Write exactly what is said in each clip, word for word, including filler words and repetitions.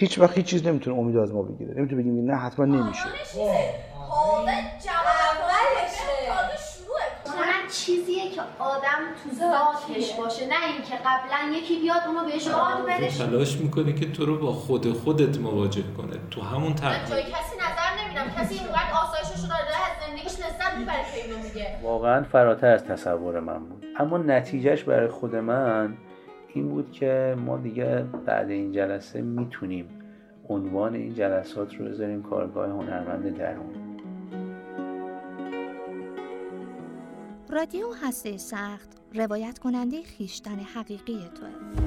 هیچ وقت هیچ چیز نمیتونه امید از ما بگیره. نمیتونه بگیم نه حتما نمیشه. چیزیه که آدم تو ذاتش باشه، نه اینکه قبلا یکی بیاد اونو بهش یاد بده. تلاش میکنه که تو رو با خود خودت مواجه کنه تو همون طرح. من جای کسی نظر نمیدم، کسی اینقدر آسایشش رو داره از زندگیش لذت میبره که اینو میگه. واقعا فراتر از تصور من بود، اما نتیجهش برای خود من این بود که ما دیگه بعد این جلسه میتونیم عنوان این جلسات رو بذاریم کارگاه هنرمند درون. رادیو هسته سخت روایت کننده خویشتن حقیقی توه.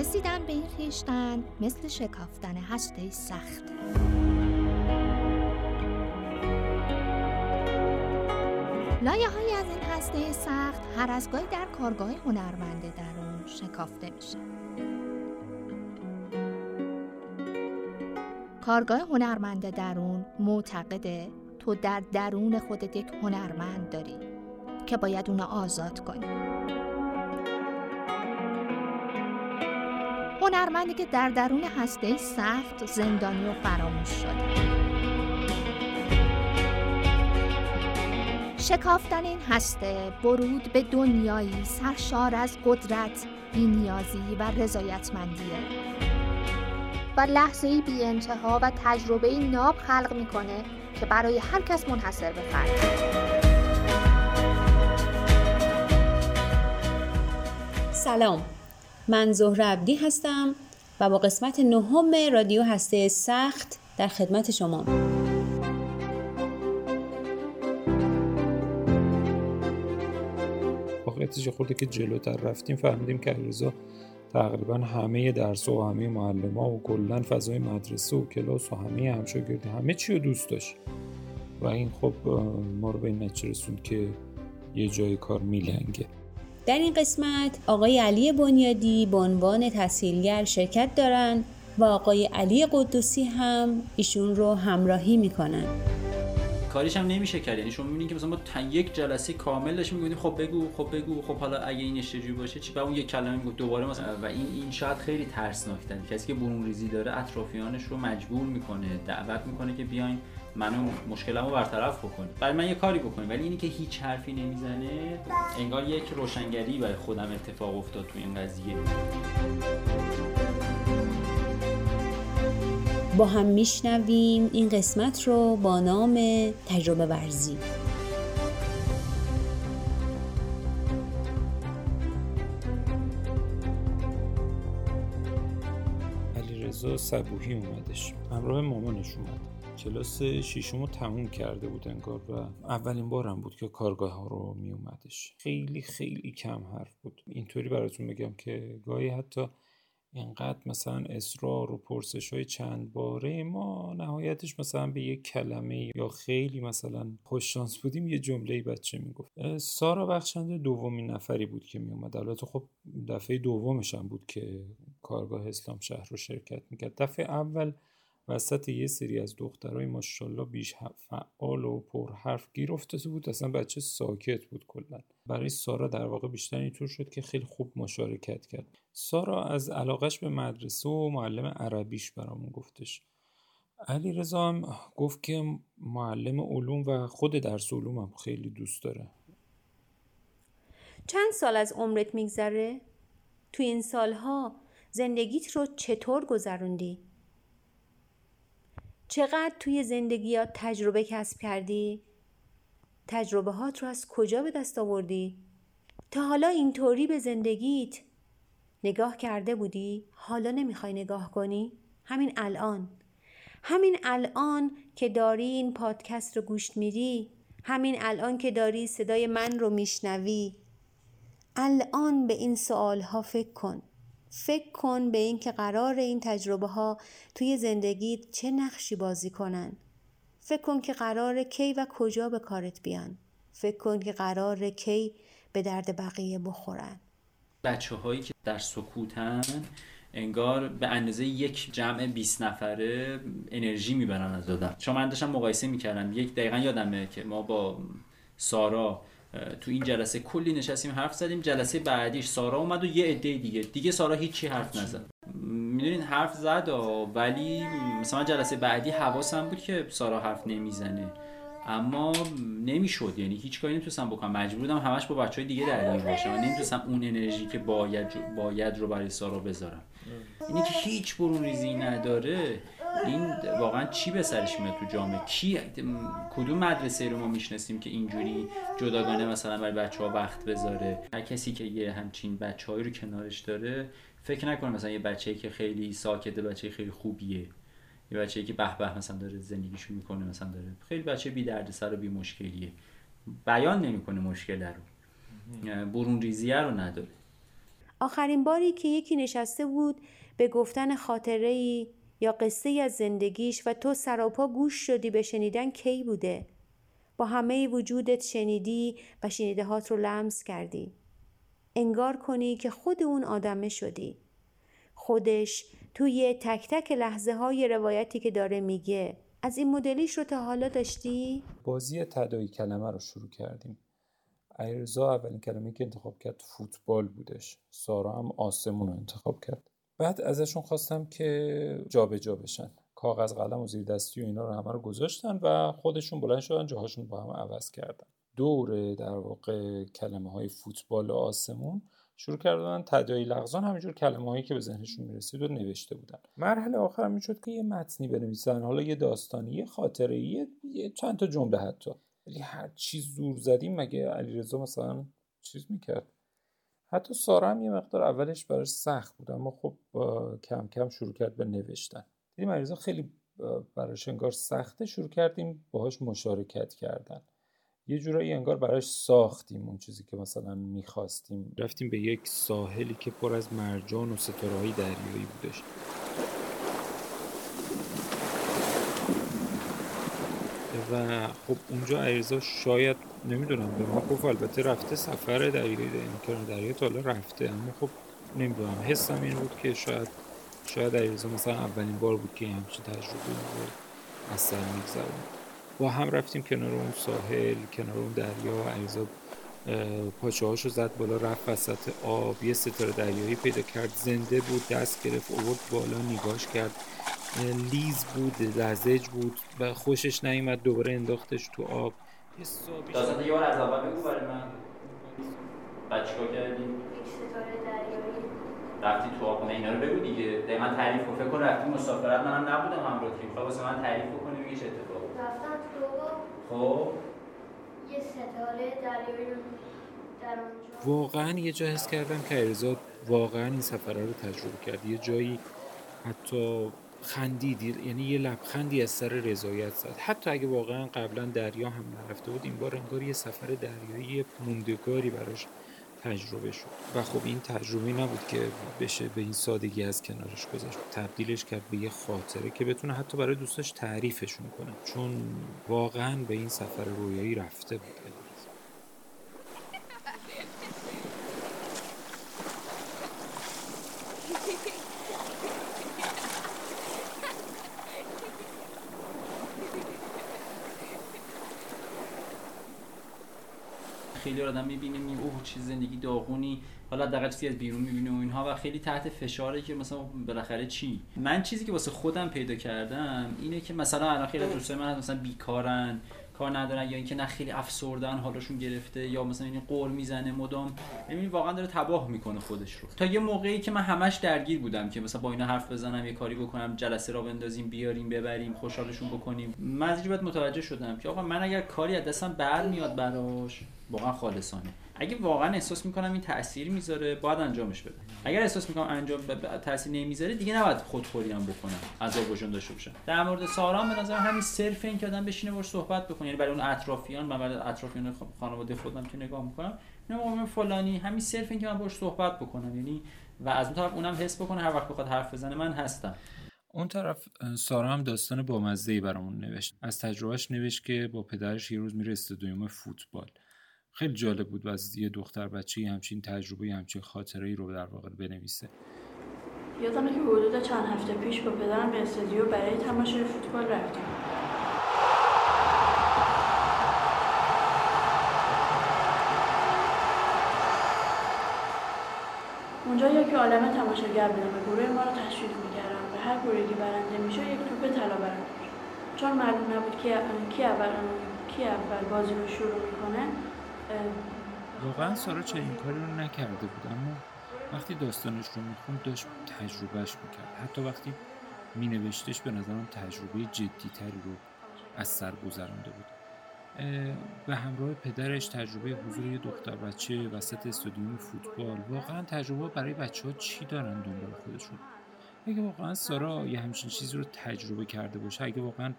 رسیدن به این خویشتن مثل شکافتن هسته سخت. لایه‌هایی از این هسته سخت هر از گاهی در کارگاه هنرمند درون شکافته میشه. کارگاه هنرمند درون معتقده تو در درون خودت یک هنرمند داری که باید اونو آزاد کنی. هنرمندی که در درون هسته سخت زندانی و فراموش شده. شکافتن این هسته ورود به دنیایی سرشار از قدرت، بی‌نیازی و رضایتمندیه و لحظه‌ای بی انتها و تجربه‌ای ناب خلق می‌کنه که برای هر کس منحصر به فرده. سلام، من زهره عبدی هستم و با قسمت نهم رادیو هسته سخت در خدمت شما. واقعیتش خورده که جلوتر رفتیم فهمیدیم که علیرضا تقریبا همه درس و همه معلم‌ها و کلاً فضای مدرسه و کلاس و همه همشاگرد همه چی رو دوست داشت و این خب ما رو به این نتیجه رسوند که یه جای کار میلنگه. در این قسمت آقای علی بنیادی به عنوان تسهیلگر شرکت دارن و آقای علی قدوسی هم ایشون رو همراهی میکنن. کاریش هم نمیشه کرد، یعنی شما میبینید که مثلا ما تا یک جلسه کامل داشتیم میگفتیم خب بگو خب بگو خب حالا اگه این چجوری باشه چی، بعد اون یک کلمه میگفت دوباره مثلا. و این این شاید خیلی ترسناک‌تره. کسی که برون ریزی داره اطرافیانش رو مجبور میکنه، دعوت میکنه که بیاین منو مشکلمو برطرف بکنید، بعد من یه کاری بکنم. ولی اینی که هیچ حرفی نمیزنه، انگار یک روشنگری برای خودم اتفاق افتاد تو این قضیه. با هم میشنویم این قسمت رو با نام تجربه ورزی. علیرضا صبوحی اومدش، همراه مامانش اومد. کلاس ششم رو تموم کرده بود انگار و اولین بارم بود که کارگاه ها رو می اومدش. خیلی خیلی کم حرف بود. اینطوری براتون بگم که گاهی حتی اینقدر مثلا اصرار و پرسش های چند باره ما نهایتش مثلا به یک کلمه یا خیلی مثلا خوش شانس بودیم یه جمله‌ای بچه میگفت. سارا بخشنده دومین نفری بود که میومد. البته خب دفعه دومش هم بود که کارگاه اسلام شهر رو شرکت میکرد. دفعه اول وسط یه سری از دخترای ماشاءالله بیش فعال و پر حرف گیر افتاده بود، اصلا بچه ساکت بود کلا. برای سارا در واقع بیشتر اینطور شد که خیلی خوب مشارکت کرد. سارا از علاقش به مدرسه و معلم عربیش برامون گفتش. علیرضا هم گفت که معلم علوم و خود درس علوم هم خیلی دوست داره. چند سال از عمرت میگذره؟ تو این سالها زندگیت رو چطور گذروندی؟ چقدر توی زندگیات تجربه کسب کردی؟ تجربه هات رو از کجا به دست آوردی؟ تا حالا اینطوری به زندگیت نگاه کرده بودی؟ حالا نمیخوای نگاه کنی؟ همین الان، همین الان که داری این پادکست رو گوش میدی، همین الان که داری صدای من رو میشنوی، الان به این سوالها فکر کن. فکر کن به این که قرار این تجربه ها توی زندگیت چه نقشی بازی کنن. فکر کن که قرار کی و کجا به کارت بیان. فکر کن که قرار کی به درد بقیه بخورن. بچه هایی که در سکوتن انگار به اندازه یک جمع بیست نفره انرژی میبرن از آدم. چون من داشتم مقایسه میکردم، یک دقیقا یادمه که ما با سارا تو این جلسه کلی نشستیم حرف زدیم. جلسه بعدیش سارا اومد و یه عده دیگه دیگه سارا هیچی حرف نزد. میدونین حرف زد ولی مثلا جلسه بعدی حواسم بود که سارا حرف نمیزنه اما نمیشد، یعنی هیچ کاری نمیتونستم بکنم، مجبور بودم همش با بچهای دیگه درگیر باشم و نمیتونستم اون انرژی که باید جو باید رو برای سارا بذارم. اینی که هیچ برون ریزی نداره این واقعا چی به سرش میاد تو جامعه؟ کی کدوم مدرسه رو ما میشناسیم که اینجوری جداگانه مثلا برای بچه‌ها وقت بذاره؟ هر کسی که یه همچین بچه‌هایی رو کنارش داره فکر نکنه مثلا یه بچه‌ای که خیلی ساکته بچه‌ای خیلی خوبیه، یه بچه‌ای که به به مثلا داره زندگیشو میکنه، مثلا داره خیلی بچه بی دردسر و بی مشکلیه، بیان نمیکنه مشکل رو، برون ریزیه رو نداره. آخرین باری که یکی نشسته بود به گفتن خاطره‌ای یا قصه‌ای از زندگیش و تو سراپا گوش شدی به شنیدن کی بوده؟ با همه وجودت شنیدی و شنیده‌هات رو لمس کردی. انگار کنی که خود اون آدمه شدی. خودش توی تک تک لحظه های روایتی که داره میگه. از این مدلیش رو تا حالا داشتی؟ بازی تداعی کلمه رو شروع کردیم. علیرضا اولین کلمه‌ای که انتخاب کرد فوتبال بودش. سارا هم آسمون رو انتخاب کرد. بعد ازشون خواستم که جابجا بشن. کاغذ قلم و زیر دستی و اینا رو همه رو گذاشتن و خودشون بلند شدن جاهاشون با هم عوض کردن. دور در واقع کلمه‌های فوتبال و آسمون شروع کردن تداعی لغزان همینجور کلمه‌هایی که به ذهنشون میرسید و نوشته بودن. مرحله آخر میشد که یه متنی بنویسن، حالا یه داستانی، یه خاطره‌ای، یه چند تا جمله حتی. ولی هر چی زور زدیم مگه علیرضا مثلا چیز میکرد. حتی سارا هم یه مقدار اولش براش سخت بود اما خب کم کم شروع کرد به نوشتن. دیدیم علیرضا خیلی براش انگار سخته، شروع کردیم باهاش مشارکت کردن. یه جورایی انگار براش ساختیم اون چیزی که مثلا میخواستیم. رفتیم به یک ساحلی که پر از مرجان و ستاره‌های دریایی بودش. و خب اونجا علیرضا شاید نمیدونم به ما گفت، البته رفته سفر دریایی در دریا تالا رفته، اما خب نمیدونم حسم این بود که شاید شاید علیرضا مثلا اولین بار بود که همچین تجربه بود از سر میگذرون. با هم رفتیم کنار اون ساحل، کنار اون دریا. علیرضا پاچه‌هاشو زد بالا، رفت وسط آب، یه ستاره دریایی پیدا کرد، زنده بود، دست گرفت، آورد بالا، نگاش کرد، لیز بود، لرزج بود و خوشش نیامد، دوباره انداختش تو آب. داستان یه بار از اول بگو برای من. بعد چیکار کردی؟ ستاره دریایی رفتی تو آب. من اینا رو بگو دیگه. ده من تعریف کن، فکر کن رفتی مسافرت، منم نبودم همراه تیم. خب واسه من تعریف کنی بگی چه اتفاقی رفتن تو آب. خب یه ستاره دریایی در اونجا واقعا یه جا حس کردم که علیرضا واقعا این سفرها رو تجربه کرد. یه جایی حتی خندید، یعنی یه لبخندی از سر رضایت زد. حتی اگه واقعا قبلا دریا هم نرفته بود، این بار انگار یه سفر دریایی موندگاری براش تجربه شد و خب این تجربه نبود که بشه به این سادگی از کنارش گذاشت. تبدیلش کرد به یه خاطره که بتونه حتی برای دوستاش تعریفشون کنه، چون واقعا به این سفر رویایی رفته بود. خیلی آدم می‌بینیم اوه چه زندگی داغونی، حالا دقیقاً چیزی از بیرون می‌بینه و اینها و خیلی تحت فشاره که مثلا بالاخره چی. من چیزی که واسه خودم پیدا کردم اینه که مثلا الان خیلی دوستای من مثلا بیکارن، کار ندارن، یا اینکه نه خیلی افسردن، حالشون گرفته، یا مثلا این قول میزنه مدام، می‌بینی واقعاً داره تباه میکنه خودش رو. تا یه موقعی که من همش درگیر بودم که مثلا با اینا حرف بزنم، یه کاری بکنم، جلسه را بندازیم، بیاریم، ببریم، خوشحالشون بکنیم. من از اینجا متوجه شدم که آقا من اگر کاری از دستم برمیاد براش واقعا خالصانه، اگه واقعا احساس میکنم این تأثیر میذاره باید انجامش بدم. اگر احساس میکنم انجام ب... تأثیر نمیذاره دیگه نباید خودخوریم بکنم، عذاب وجدان داشته باشم. در مورد سارا هم به نظر همین صرف این که آدم بشینه باهاش صحبت بکنه، یعنی برای اون اطرافیان، من برای اطرافیان خانواده خودم که نگاه میکنم نمیگم فلانی، همین صرف این که من باهاش صحبت بکنم، یعنی و از اون طرف اونم حس بکنه هر وقت بخواد حرف بزنه من هستم. اون طرف سارا هم داستان بامزه‌ای برامون نوشت. از تجربهش نوشت که با پدرش یه روز میره استادیوم فوتبال. خیلی جالب بود واسه یه دختر بچه‌ای همچین تجربه، همچین خاطره‌ای رو در واقع بنویسه. یادمه که حدود چند هفته پیش با پدرم به استادیو برای تماشای فوتبال رفتیم. اونجا یک عالمه تماشاگر بودن و گروه ما رو تشویق می‌کردن و هر گروهی برنده میشه یک توپ طلا برنده میشه. چون معلوم نبود که کی اول کی اول بازی رو شروع می‌کنه. واقعا سارا چه این کاری رو نکرده بود، اما وقتی داستانش رو می‌خوند داشت تجربهش می‌کرد. حتی وقتی مینوشتش به نظرم تجربه جدی‌تری رو از سر گذرانده بود. و همراه پدرش تجربه حضور یه دختر بچه وسط استادیوم فوتبال. واقعا تجربه برای بچه‌ها چی دارن دنبال خودشون. اگه واقعا سارا یه همچین چیزی رو تجربه کرده باشه، اگه واقعا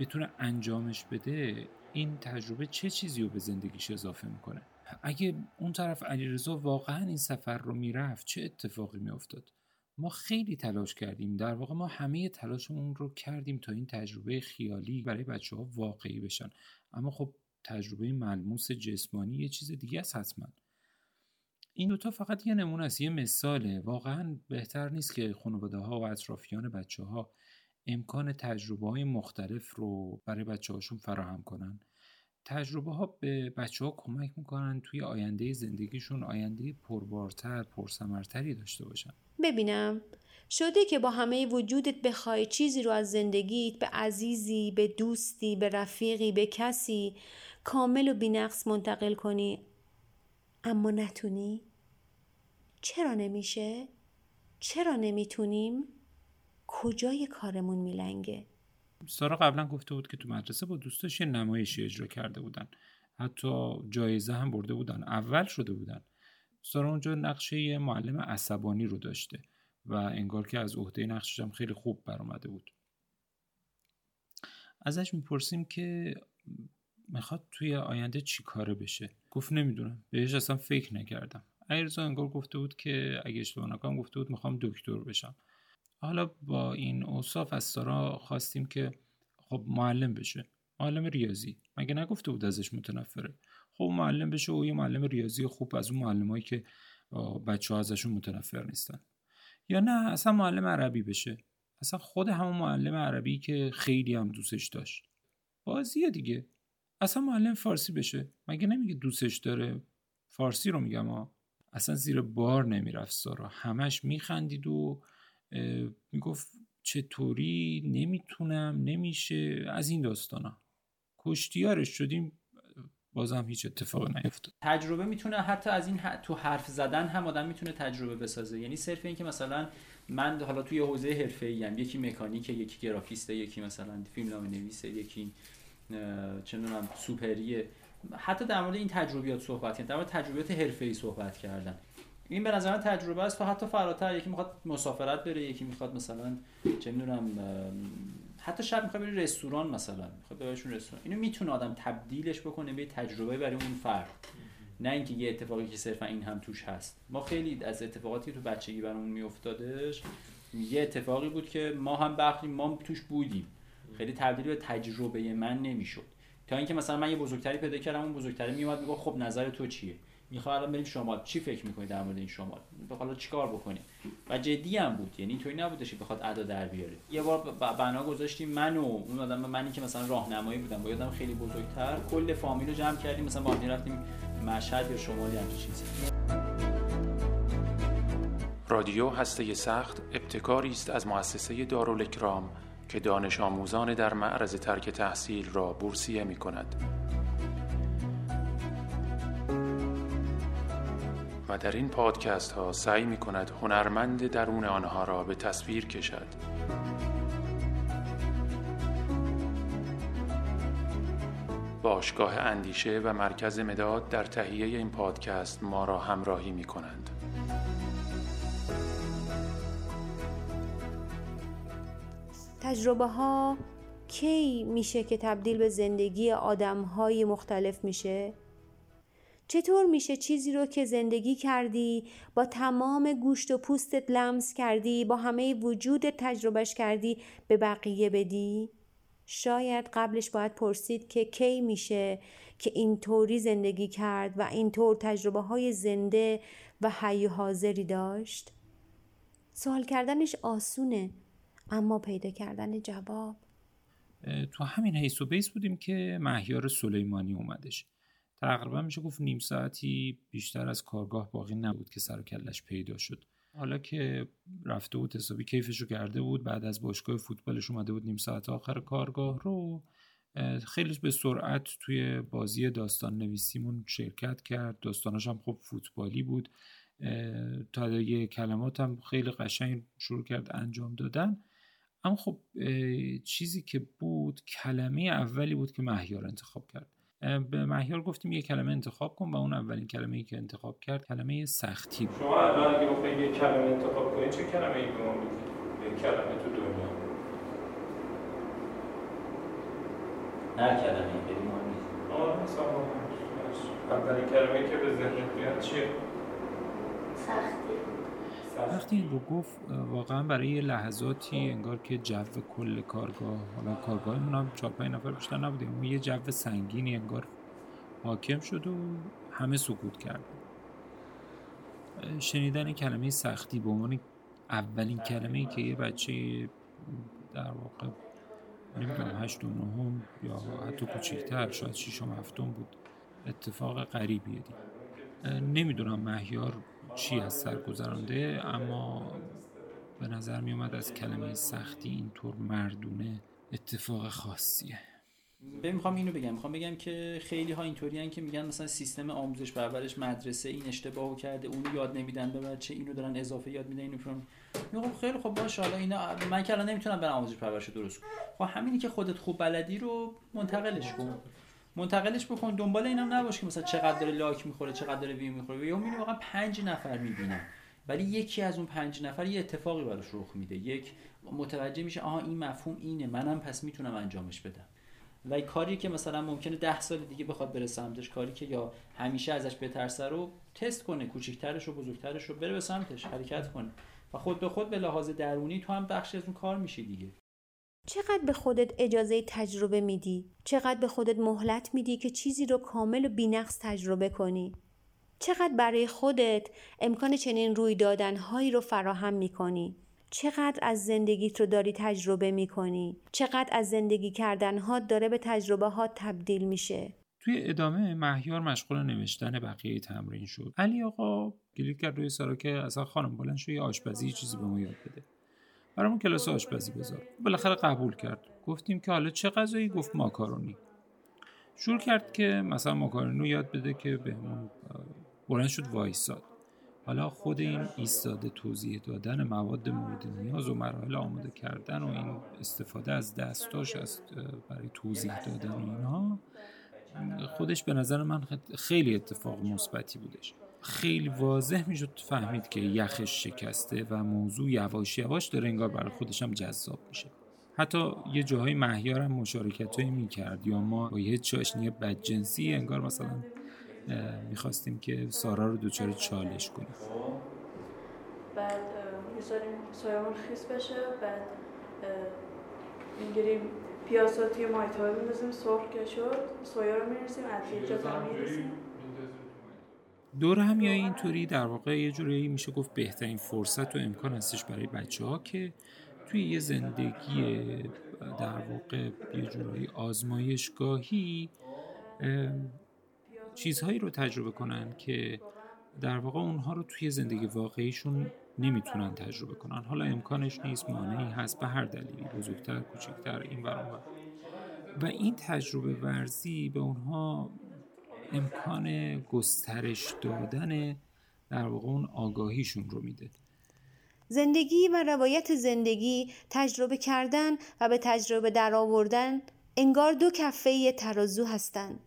بتونه انجامش بده، این تجربه چه چیزی رو به زندگیش اضافه میکنه؟ اگه اون طرف علیرضا واقعا این سفر رو میرفت چه اتفاقی میافتاد؟ ما خیلی تلاش کردیم، در واقع ما همه تلاشمون رو کردیم تا این تجربه خیالی برای بچه‌ها واقعی بشن، اما خب تجربه ملموس جسمانی یه چیز دیگه است حتما. این دوتا فقط یه نمونه است، یه مثاله. واقعا بهتر نیست که خانواده‌ها و اطرافیان بچه‌ها امکان تجربه‌های مختلف رو برای بچه‌هاشون فراهم کنن؟ تجربه‌ها به بچه‌ها کمک می‌کنن توی آینده زندگیشون آینده پربارتر، پرثمرتری داشته باشن. ببینم شده که با همه وجودت بخوای چیزی رو از زندگیت به عزیزی، به دوستی، به رفیقی، به کسی کامل و بی‌نقص منتقل کنی اما نتونی؟ چرا نمیشه؟ چرا نمیتونیم؟ کجای کارمون میلنگه؟ سارا قبلا گفته بود که تو مدرسه با دوستاش یه نمایشی اجرا کرده بودن، حتی جایزه هم برده بودن، اول شده بودن. سارا اونجا نقشه یه معلم عصبانی رو داشته و انگار که از عهده نقشش هم خیلی خوب برآمده بود. ازش میپرسیم که میخواد توی آینده چی کاره بشه. گفت نمیدونم، بهش اصلا فکر نکردم. علیرضا انگار گفته بود که اگه اشتباه نکنم گفته بود میخوام دکتر بشم. حالا با این اوصاف از سارا خواستیم که خب معلم بشه، معلم ریاضی، مگه نگفته بود ازش متنفره؟ خب معلم بشه و یه معلم ریاضی خوب، از اون معلمایی که بچه‌ها ازشون متنفر نیستن. یا نه اصلا معلم عربی بشه، اصلا خود همون معلم عربی که خیلی هم دوستش داشت. بازیه دیگه. اصلا معلم فارسی بشه، مگه نمیگه دوستش داره؟ فارسی رو میگم ها. اصلا زیر بار نمیرفت سارا، همش میخندید و میگفت چطوری نمیتونم، نمیشه، از این داستانا. کشتیارش شدیم، بازم هیچ اتفاقی نیفتاد. تجربه میتونه حتی از این ح... تو حرف زدن هم آدم میتونه تجربه بسازه. یعنی صرف این که مثلا من حالا توی حوزه حرفه‌ای ام، یکی مکانیکه، یکی گرافیسته، یکی مثلا فیلمنامه نویسه، یکی چه می‌دونم سوپریه، حتی در مورد این تجربیات صحبت کردن، در مورد تجربیات حرفه‌ای صحبت کردن، این به نظر من تجربه است. تا حتی فراتر، یکی میخواد مسافرت بره، یکی میخواد مثلا چه می‌دونم حتی شب میخواد بره رستوران، مثلا میخواد بهشون رستوران. اینو میتونه آدم تبدیلش بکنه به تجربه برای اون فرد، نه اینکه یه اتفاقی که صرفا این هم توش هست. ما خیلی از اتفاقاتی تو بچگی برامون میافتادش، یه اتفاقی بود که ما هم بخلی ما توش بودیم، خیلی تبدیل به تجربه من نمیشد. تا اینکه مثلا من یه بزرگتری پیدا کردم، اون بزرگتری میومد میگفت خب نظر تو چیه؟ میخوام الان بریم شمال، چی فکر میکنی در مورد این شمال؟ حالا چیکار بکنیم؟ و جدی هم بود، یعنی اینطوری نبودش که بخواد ادا در بیاره. یه بار بنا گذاشتیم من و اون آدم، منی که مثلا راهنمایی بودم، با یه آدم خیلی بزرگتر، کل فامیل رو جمع کردیم، مثلا با هم رفتیم مشهد یا شمال یا همچین چیزی. رادیو هسته سخت ابتکاری است از مؤسسه دارالاکرام که دانش آموزان در معرض ترک تحصیل را بورسیه میکند. و در این پادکست ها سعی می کند هنرمند درون آنها را به تصویر کشد. باشگاه اندیشه و مرکز مداد در تهیه این پادکست ما را همراهی می کنند. تجربه ها کی میشه که تبدیل به زندگی آدم های مختلف میشه؟ چطور میشه چیزی رو که زندگی کردی، با تمام گوشت و پوستت لمس کردی، با همه وجودت تجربهش کردی، به بقیه بدی؟ شاید قبلش باید پرسید که کی میشه که اینطوری زندگی کرد و اینطور تجربه های زنده و حی و حاضری داشت؟ سوال کردنش آسونه، اما پیدا کردن جواب. تو همین حیث و بیس بودیم که مهیار سلیمانی اومدش. تقریبا میشه گفت نیم ساعتی بیشتر از کارگاه باقی نبود که سر و کلش پیدا شد. حالا که رفته بود حسابی کیفشو کرده بود، بعد از باشگاه فوتبالش اومده بود نیم ساعت آخر کارگاه رو، خیلی به سرعت توی بازی داستان نویسیمون شرکت کرد. داستاناش هم خب فوتبالی بود، تدایی کلمات هم خیلی قشنگ شروع کرد انجام دادن. اما خب چیزی که بود، کلمه اولی بود که مهیار انتخاب کرد. به مهیار گفتیم یه کلمه انتخاب کن و اون اولین کلمه‌ای که انتخاب کرد کلمه سختی بود. شما الان اگه بخواید یه کلمه انتخاب کنید چه کلمه‌ای به ما میدید؟ یه کلمه تو دنیا هر کلمه‌ای به ما میدید. آره مثلا اولین کلمه‌ای که به ذهنت میاد چیه؟ سختی. وقتی این رو گفت واقعا برای یه لحظاتی انگار که جو کل کارگاه، حالا کارگاهمون هم چهار پنج نفر بیشتر نبودیم، اون یه جو سنگینی انگار حاکم شد و همه سکوت کردن. شنیدن کلمه سختی به عنوان اولین کلمه‌ای که یه بچه در واقع نمیدونم هشت و نهم یا حتی کوچیک‌تر، شاید شیش و هفتم بود، اتفاق غریبیه دیگه. نمیدونم مهیار چی از سرگذرانده، اما به نظر می اومد از کلمه سختی اینطور مردونه اتفاق خاصیه. ببین میخوام اینو بگم، میخوام بگم که خیلی ها اینطوریان که میگن مثلا سیستم آموزش پرورش مدرسه این اشتباهو کرده، اون یاد نمیدن به بچه، اینو دارن اضافه یاد میدن، اینو فلان. میگم خیلی خب باشه، حالا اینا من که الان نمیتونم برام آموزش پرورش درست کنم. خب همینی که خودت خوب بلدی رو منتقلش کن. منتقلش بکن، دنبال اینم نباش که مثلا چقدر داره لایک میخوره، چقدر داره ویو میخوره. یا میبینی واقعا پنج نفر میبینن، ولی یکی از اون پنج نفر یه اتفاقی براش رخ میده، یک متوجه میشه آها این مفهوم اینه، منم پس میتونم انجامش بدم. و کاری که مثلا ممکنه ده سال دیگه بخواد برسمش، کاری که یا همیشه ازش بترسه رو تست کنه، کوچیک‌ترش و بزرگترش رو بره به سمتش حرکت کنه و خود به خود به لحاظ درونی تو هم بخشی از اون کار میشی دیگه. چقدر به خودت اجازه تجربه میدی؟ چقدر به خودت مهلت میدی که چیزی رو کامل و بی‌نقص تجربه کنی؟ چقدر برای خودت امکان چنین روی دادنهایی رو فراهم میکنی؟ چقدر از زندگیت رو داری تجربه میکنی؟ چقدر از زندگی کردنها داره به تجربه ها تبدیل میشه؟ توی ادامه مهیار مشغول نوشتن بقیه تمرین شد. علی آقا گریت کرد روی سارا که اصلا خانم بلند شو یه آشپزی چیزی به ما یاد بده، برامون کلاس آشپزی بذار. بالاخره قبول کرد. گفتیم که حالا چه غذایی؟ گفت ماکارونی. شروع کرد که مثلا ماکارونی رو یاد بده که بهمون بلند شد وایساد. حالا خود این ایستاده، توضیح دادن مواد مورد نیاز و مراحل آماده کردن و این استفاده از دستاش از برای توضیح دادن و اینها، خودش به نظر من خیلی اتفاق مثبتی بودش. خیلی واضح میشد فهمید که یخش شکسته و موضوع یواش یواش داره انگار برای خودش هم جذاب میشه. حتی یه جاهای مهیار هم مشارکتایی میکرد یا ما با یه چاشنی بدجنسی انگار مثلا میخواستیم که سارا رو دوچاره چالش کنیم. بعد میذاریم سایمون خیس بشه، بعد میگیریم پیاز رو توی مایتابه میندازیم، سرخ که شد سویا رو میریزیم، عطر رو میریزیم. دور هم یا اینطوری در واقع یه جوری میشه گفت بهترین فرصت و امکان هستش برای بچه‌ها که توی یه زندگی در واقع یه جوری آزمایشگاهی چیزهایی رو تجربه کنن که در واقع اونها رو توی زندگی واقعیشون نمیتونن تجربه کنن. حالا امکانش نیست، مانعی هست، به هر دلیلی، بزرگتر، کوچکتر، این ور اون ور. و این تجربه ورزی به اونها امکان گسترش دادن در واقع اون آگاهیشون رو میده. زندگی و روایت زندگی، تجربه کردن و به تجربه در آوردن انگار دو کفه یه ترازو هستن.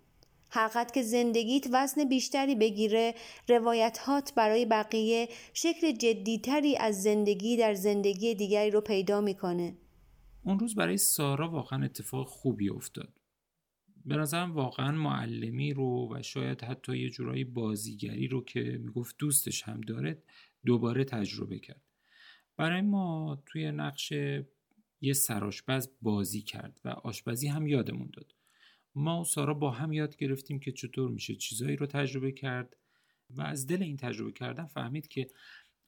هرقدر که زندگیت وزن بیشتری بگیره، روایت‌هات برای بقیه شکل جدیتری از زندگی در زندگی دیگری رو پیدا میکنه. اون روز برای سارا واقعا اتفاق خوبی افتاد. به نظرم واقعا معلمی رو و شاید حتی یه جورایی بازیگری رو که میگفت دوستش هم داره دوباره تجربه کرد. برای ما توی نقش یه سرآشپز بازی کرد و آشپزی هم یادمون داد. ما و سارا با هم یاد گرفتیم که چطور میشه چیزایی رو تجربه کرد و از دل این تجربه کردن فهمید که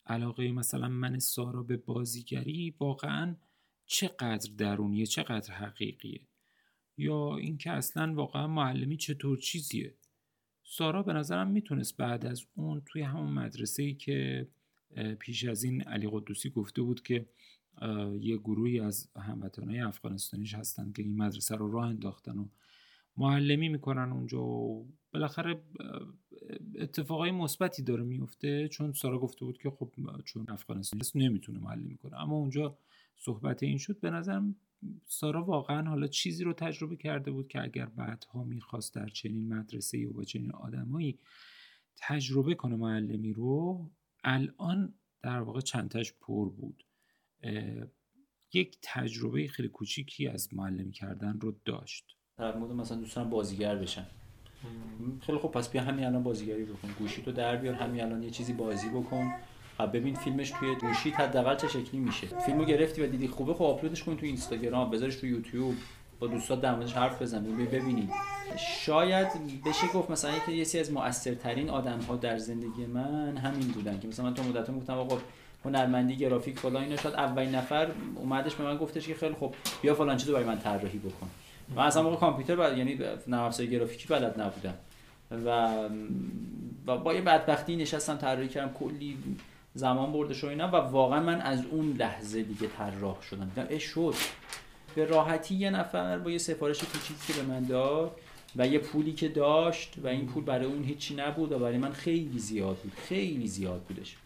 علاقه مثلا من سارا به بازیگری واقعا چقدر درونیه، چقدر حقیقیه، یا اینکه اصلا واقعا معلمی چطور چیزیه. سارا به نظرم میتونست بعد از اون توی همون مدرسه‌ای که پیش از این علی قدوسی گفته بود که یه گروهی از هموطنای افغانستانیش هستن که این مدرسه رو راه انداختن و معلمی میکنن اونجا و بالاخره اتفاقای مثبتی داره میفته، چون سارا گفته بود که خب چون افغانستانی هست نمیتونه معلمی کنه، اما اونجا صحبت این شد. به نظرم سارا واقعا حالا چیزی رو تجربه کرده بود که اگر بعدها میخواست در چنین مدرسه‌ای و با چنین آدمایی تجربه کنه معلمی رو، الان در واقع چندتاش پر بود، یک تجربه خیلی کوچیکی از معلم کردن رو داشت. در مورد مثلا دوستان بازیگر بشن، خیلی خوب پس بیا همین الان بازیگری بکن، گوشیتو در بیار همین الان یه چیزی بازی بکن، خب ببین فیلمش توی گوشیت حداقل چه شکلی میشه، فیلمو گرفتی و دیدی خوبه، خب آپلودش کن تو اینستاگرام، بذارش تو یوتیوب، با دوستات در موردش حرف بزنیم ببینیم. شاید بشه گفت مثلا اینکه یه سری از مؤثرترین آدم‌ها در زندگی من همین بودن که مثلا من تو مدت‌ها گفتم آقا هنرمندی گرافیک فلان اینا، شاید اولین نفر اومدش به من گفتش که خیلی خوب بیا فلان چیزو برای من طراحی بکن. من اصلا موقع کامپیوتر بلد، یعنی نرم افزار گرافیکی بلد نبودم و با یه بدبختی نشستم طراحی کردم، کلی زمان بردش و اینا، و واقعا من از اون لحظه دیگه طراح شدم، دیدم اه شد به راحتی. یه نفر با یه سفارش کوچیکی که به من داد و یه پولی که داشت و این پول برای اون هیچی نبود و برای من خیلی زیاد بود، خیلی زیاد بودش،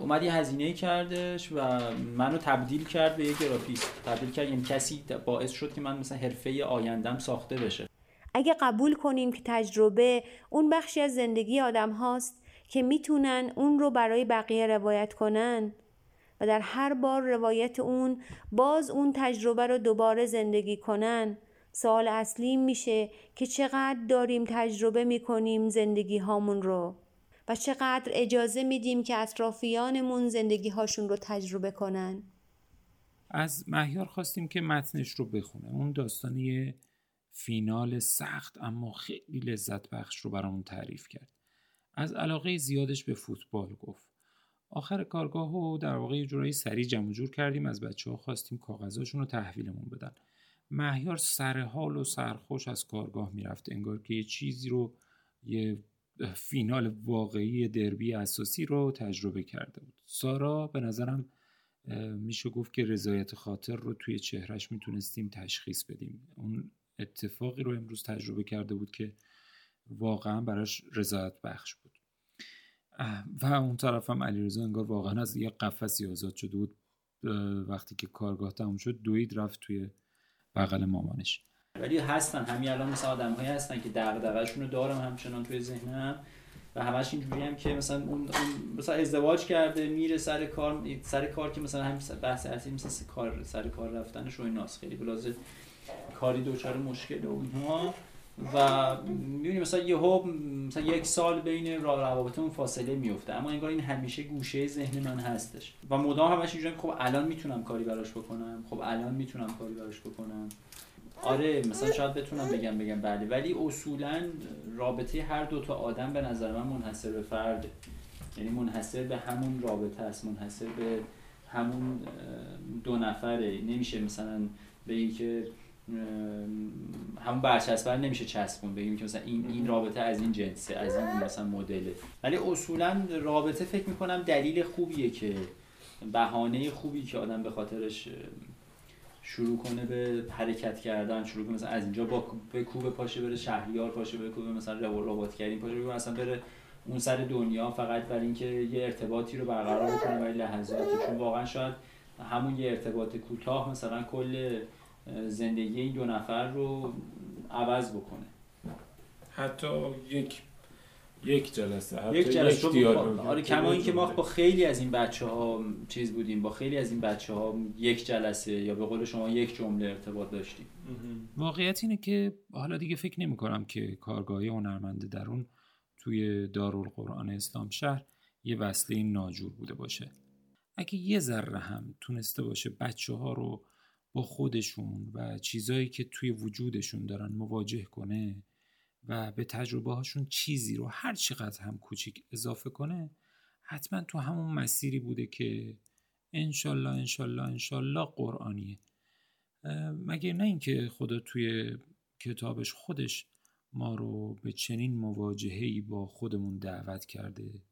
اومد یه هزینه کردش و منو تبدیل کرد به یه گرافیست، تبدیل کرد یعنی کسی باعث شد که من مثلا حرفه آیندم ساخته بشه. اگه قبول کنیم که تجربه اون بخشی از زندگی آدم هاست که میتونن اون رو برای بقیه روایت کنن و در هر بار روایت اون باز اون تجربه رو دوباره زندگی کنن، سوال اصلی میشه که چقدر داریم تجربه میکنیم زندگی هامون رو و چقدر اجازه میدیم که اطرافیانمون زندگی هاشون رو تجربه کنن. از مهیار خواستیم که متنش رو بخونه، اون داستانی فینال سخت اما خیلی لذت بخش رو برامون تعریف کرد، از علاقه زیادش به فوتبال گفت، آخر کارگاه رو در واقع یه جورایی سریع جمع جور کردیم، از بچه ها خواستیم کاغذاشون رو تحویلمون بدن. مهیار سرحال و سرخوش از کارگاه میرفت، انگار که یه چیزی رو، یه فینال واقعی دربی اساسی رو تجربه کرده بود. سارا به نظرم میشه گفت که رضایت خاطر رو توی چهرش میتونستیم تشخیص بدیم، اون اتفاقی رو امروز تجربه کرده بود که واقعا براش رضایت بخش بود. و اون طرف هم علیرضا انگار واقعا از یه قفسی آزاد شده بود، وقتی که کارگاه تموم شد دوید رفت توی بغل مامانش. ولی هستن همین الان مثلا آدم‌هایی هستن که دغدغه‌شون رو دارم همچنان توی ذهنم و همش اینجوری هم که مثلا اون مثلا ازدواج کرده میره سر کار، سر کار که مثلا هم بحث اصلی مثلا سر کار سر کار رفتنش و ایناست، خیلی بلازه کاری دوچاره مشکل و اینها و می‌بینی مثلا یهو مثلا یک سال بین روابطمون فاصله میفته، اما انگار این همیشه گوشه ذهن من هستش و مدام همش اینجوریه خب الان میتونم کاری براش بکنم، خب الان میتونم کاری براش بکنم. آره مثلا شاید بتونم بگم بگم بله، ولی اصولا رابطه هر دوتا آدم به نظر من منحصر به فرد، یعنی منحصر به همون رابطه است، منحصر به همون دو نفره، نمیشه مثلا بگیم که همون برچسبه نمیشه چسبون بگیم که مثلا این این رابطه از این جنسه از این مثلا مدله، ولی اصولا رابطه فکر میکنم دلیل خوبیه، که بهانه خوبی که آدم به خاطرش شروع کنه به حرکت کردن، شروع کنه مثلا از اینجا با به کوبه پاشه بره شهریار، پاشه بره کوبه مثلا رباط کردن، پاشه بره مثلا بره اون سر دنیا، فقط برای اینکه یه ارتباطی رو برقرار بکنه برای لحظاتی، چون واقعا شاید همون یه ارتباط کوتاه مثلا کل زندگی این دو نفر رو عوض بکنه، حتی یک یک جلسه حتی یک جلسه دیالوگ. آره کما اینکه ما با خیلی از این بچه‌ها چیز بودیم، با خیلی از این بچه‌ها یک جلسه یا به قول شما یک جمله ارتباط داشتیم. واقعیت اینه که حالا دیگه فکر نمی‌کنم که کارگاهی هنرمند درون توی دارالقرآن اسلام شهر یه وصله ناجور بوده باشه. اگه یه ذره هم تونسته باشه بچه‌ها رو با خودشون و چیزایی که توی وجودشون دارن مواجه کنه و به تجربه هاشون چیزی رو هر چقدر هم کوچیک اضافه کنه، حتما تو همون مسیری بوده که انشالله انشالله انشالله قرآنیه. مگه نه اینکه خدا توی کتابش خودش ما رو به چنین مواجهه‌ای با خودمون دعوت کرده،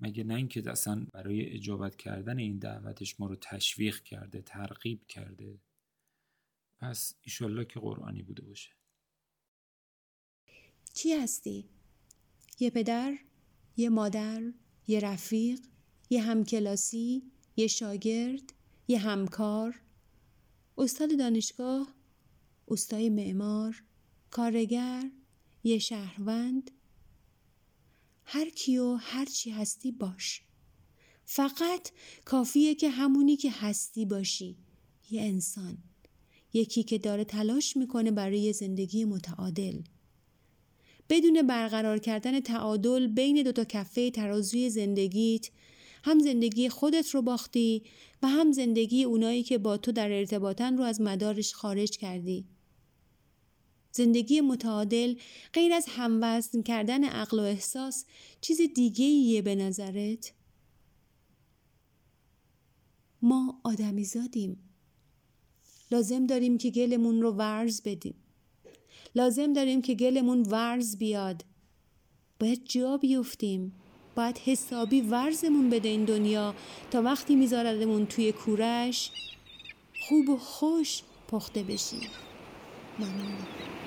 مگه نه اینکه اصلا برای اجابت کردن این دعوتش ما رو تشویق کرده، ترغیب کرده. پس ایشالله که قرآنی بوده باشه. چی هستی؟ یه پدر، یه مادر، یه رفیق، یه همکلاسی، یه شاگرد، یه همکار، استاد دانشگاه، استاد معمار، کارگر، یه شهروند. هر کی و هر چی هستی باش. فقط کافیه که همونی که هستی باشی، یه انسان، یکی که داره تلاش میکنه برای زندگی متعادل. بدون برقرار کردن تعادل بین دوتا کفه ترازوی زندگیت، هم زندگی خودت رو باختی و هم زندگی اونایی که با تو در ارتباطن رو از مدارش خارج کردی. زندگی متعادل غیر از هموزن کردن عقل و احساس چیز دیگه ایه به نظرت؟ ما آدمی زادیم. لازم داریم که گلمون رو ورز بدیم. لازم داریم که گلمون ورز بیاد. باید جا بیفتیم. باید حسابی ورزمون بده این دنیا تا وقتی میذاردمون توی کورش خوب و خوش پخته بشیم. ممنونم.